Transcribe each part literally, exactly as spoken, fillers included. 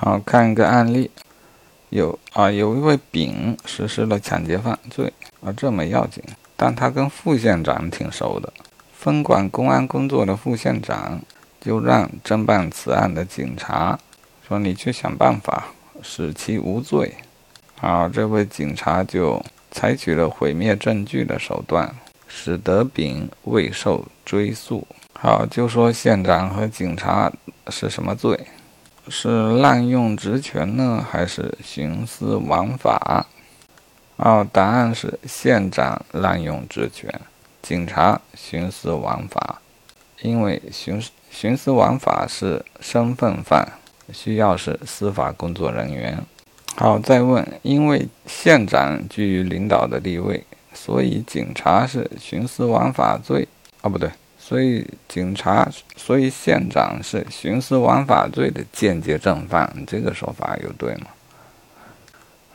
好，看一个案例，有啊有一位丙实施了抢劫犯罪啊，这没要紧，但他跟副县长挺熟的，分管公安工作的副县长就让侦办此案的警察说你去想办法使其无罪。啊，这位警察就采取了毁灭证据的手段，使得丙未受追诉。好，就说县长和警察是什么罪？是滥用职权呢，还是徇私枉法？哦，答案是县长滥用职权，警察徇私枉法。因为徇徇私枉法是身份犯，需要是司法工作人员。好，再问，因为县长居于领导的地位，所以警察是徇私枉法罪啊、哦，不对。所以警察，所以县长是徇私枉法罪的间接正犯，这个说法有对吗？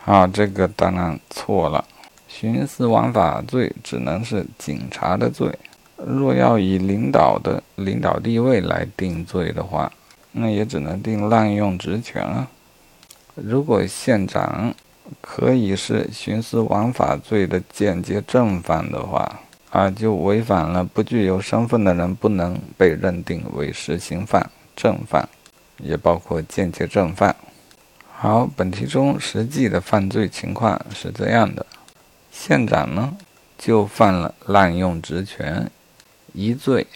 好，这个当然错了。徇私枉法罪只能是警察的罪，若要以领导的领导地位来定罪的话，那也只能定滥用职权啊。如果县长可以是徇私枉法罪的间接正犯的话，啊，就违反了不具有身份的人不能被认定为实行犯、正犯，也包括间接正犯。好，本题中实际的犯罪情况是这样的：县长呢就犯了滥用职权一罪。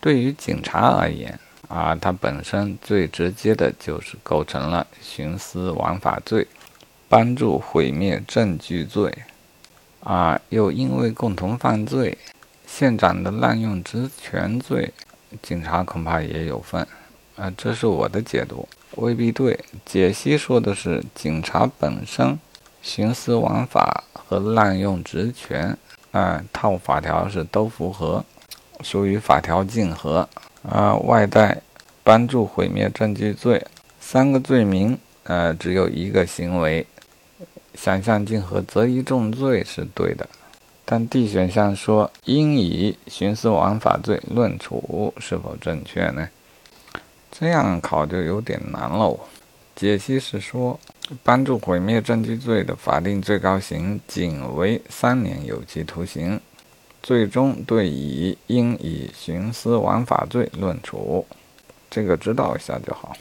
对于警察而言，啊，他本身最直接的就是构成了徇私枉法罪、帮助毁灭证据罪。啊，又因为共同犯罪，县长的滥用职权罪，警察恐怕也有份。啊，这是我的解读，未必对。解析说的是警察本身徇私枉法和滥用职权，啊，套法条是都符合，属于法条竞合。啊，外带帮助毁灭证据罪，三个罪名，呃，只有一个行为。想象竞合择一重罪是对的，但 D 选项说应以徇私枉法罪论处是否正确呢？这样考就有点难喽。解析是说，帮助毁灭证据罪的法定最高刑仅为三年有期徒刑，最终对以应以徇私枉法罪论处，这个知道一下就好。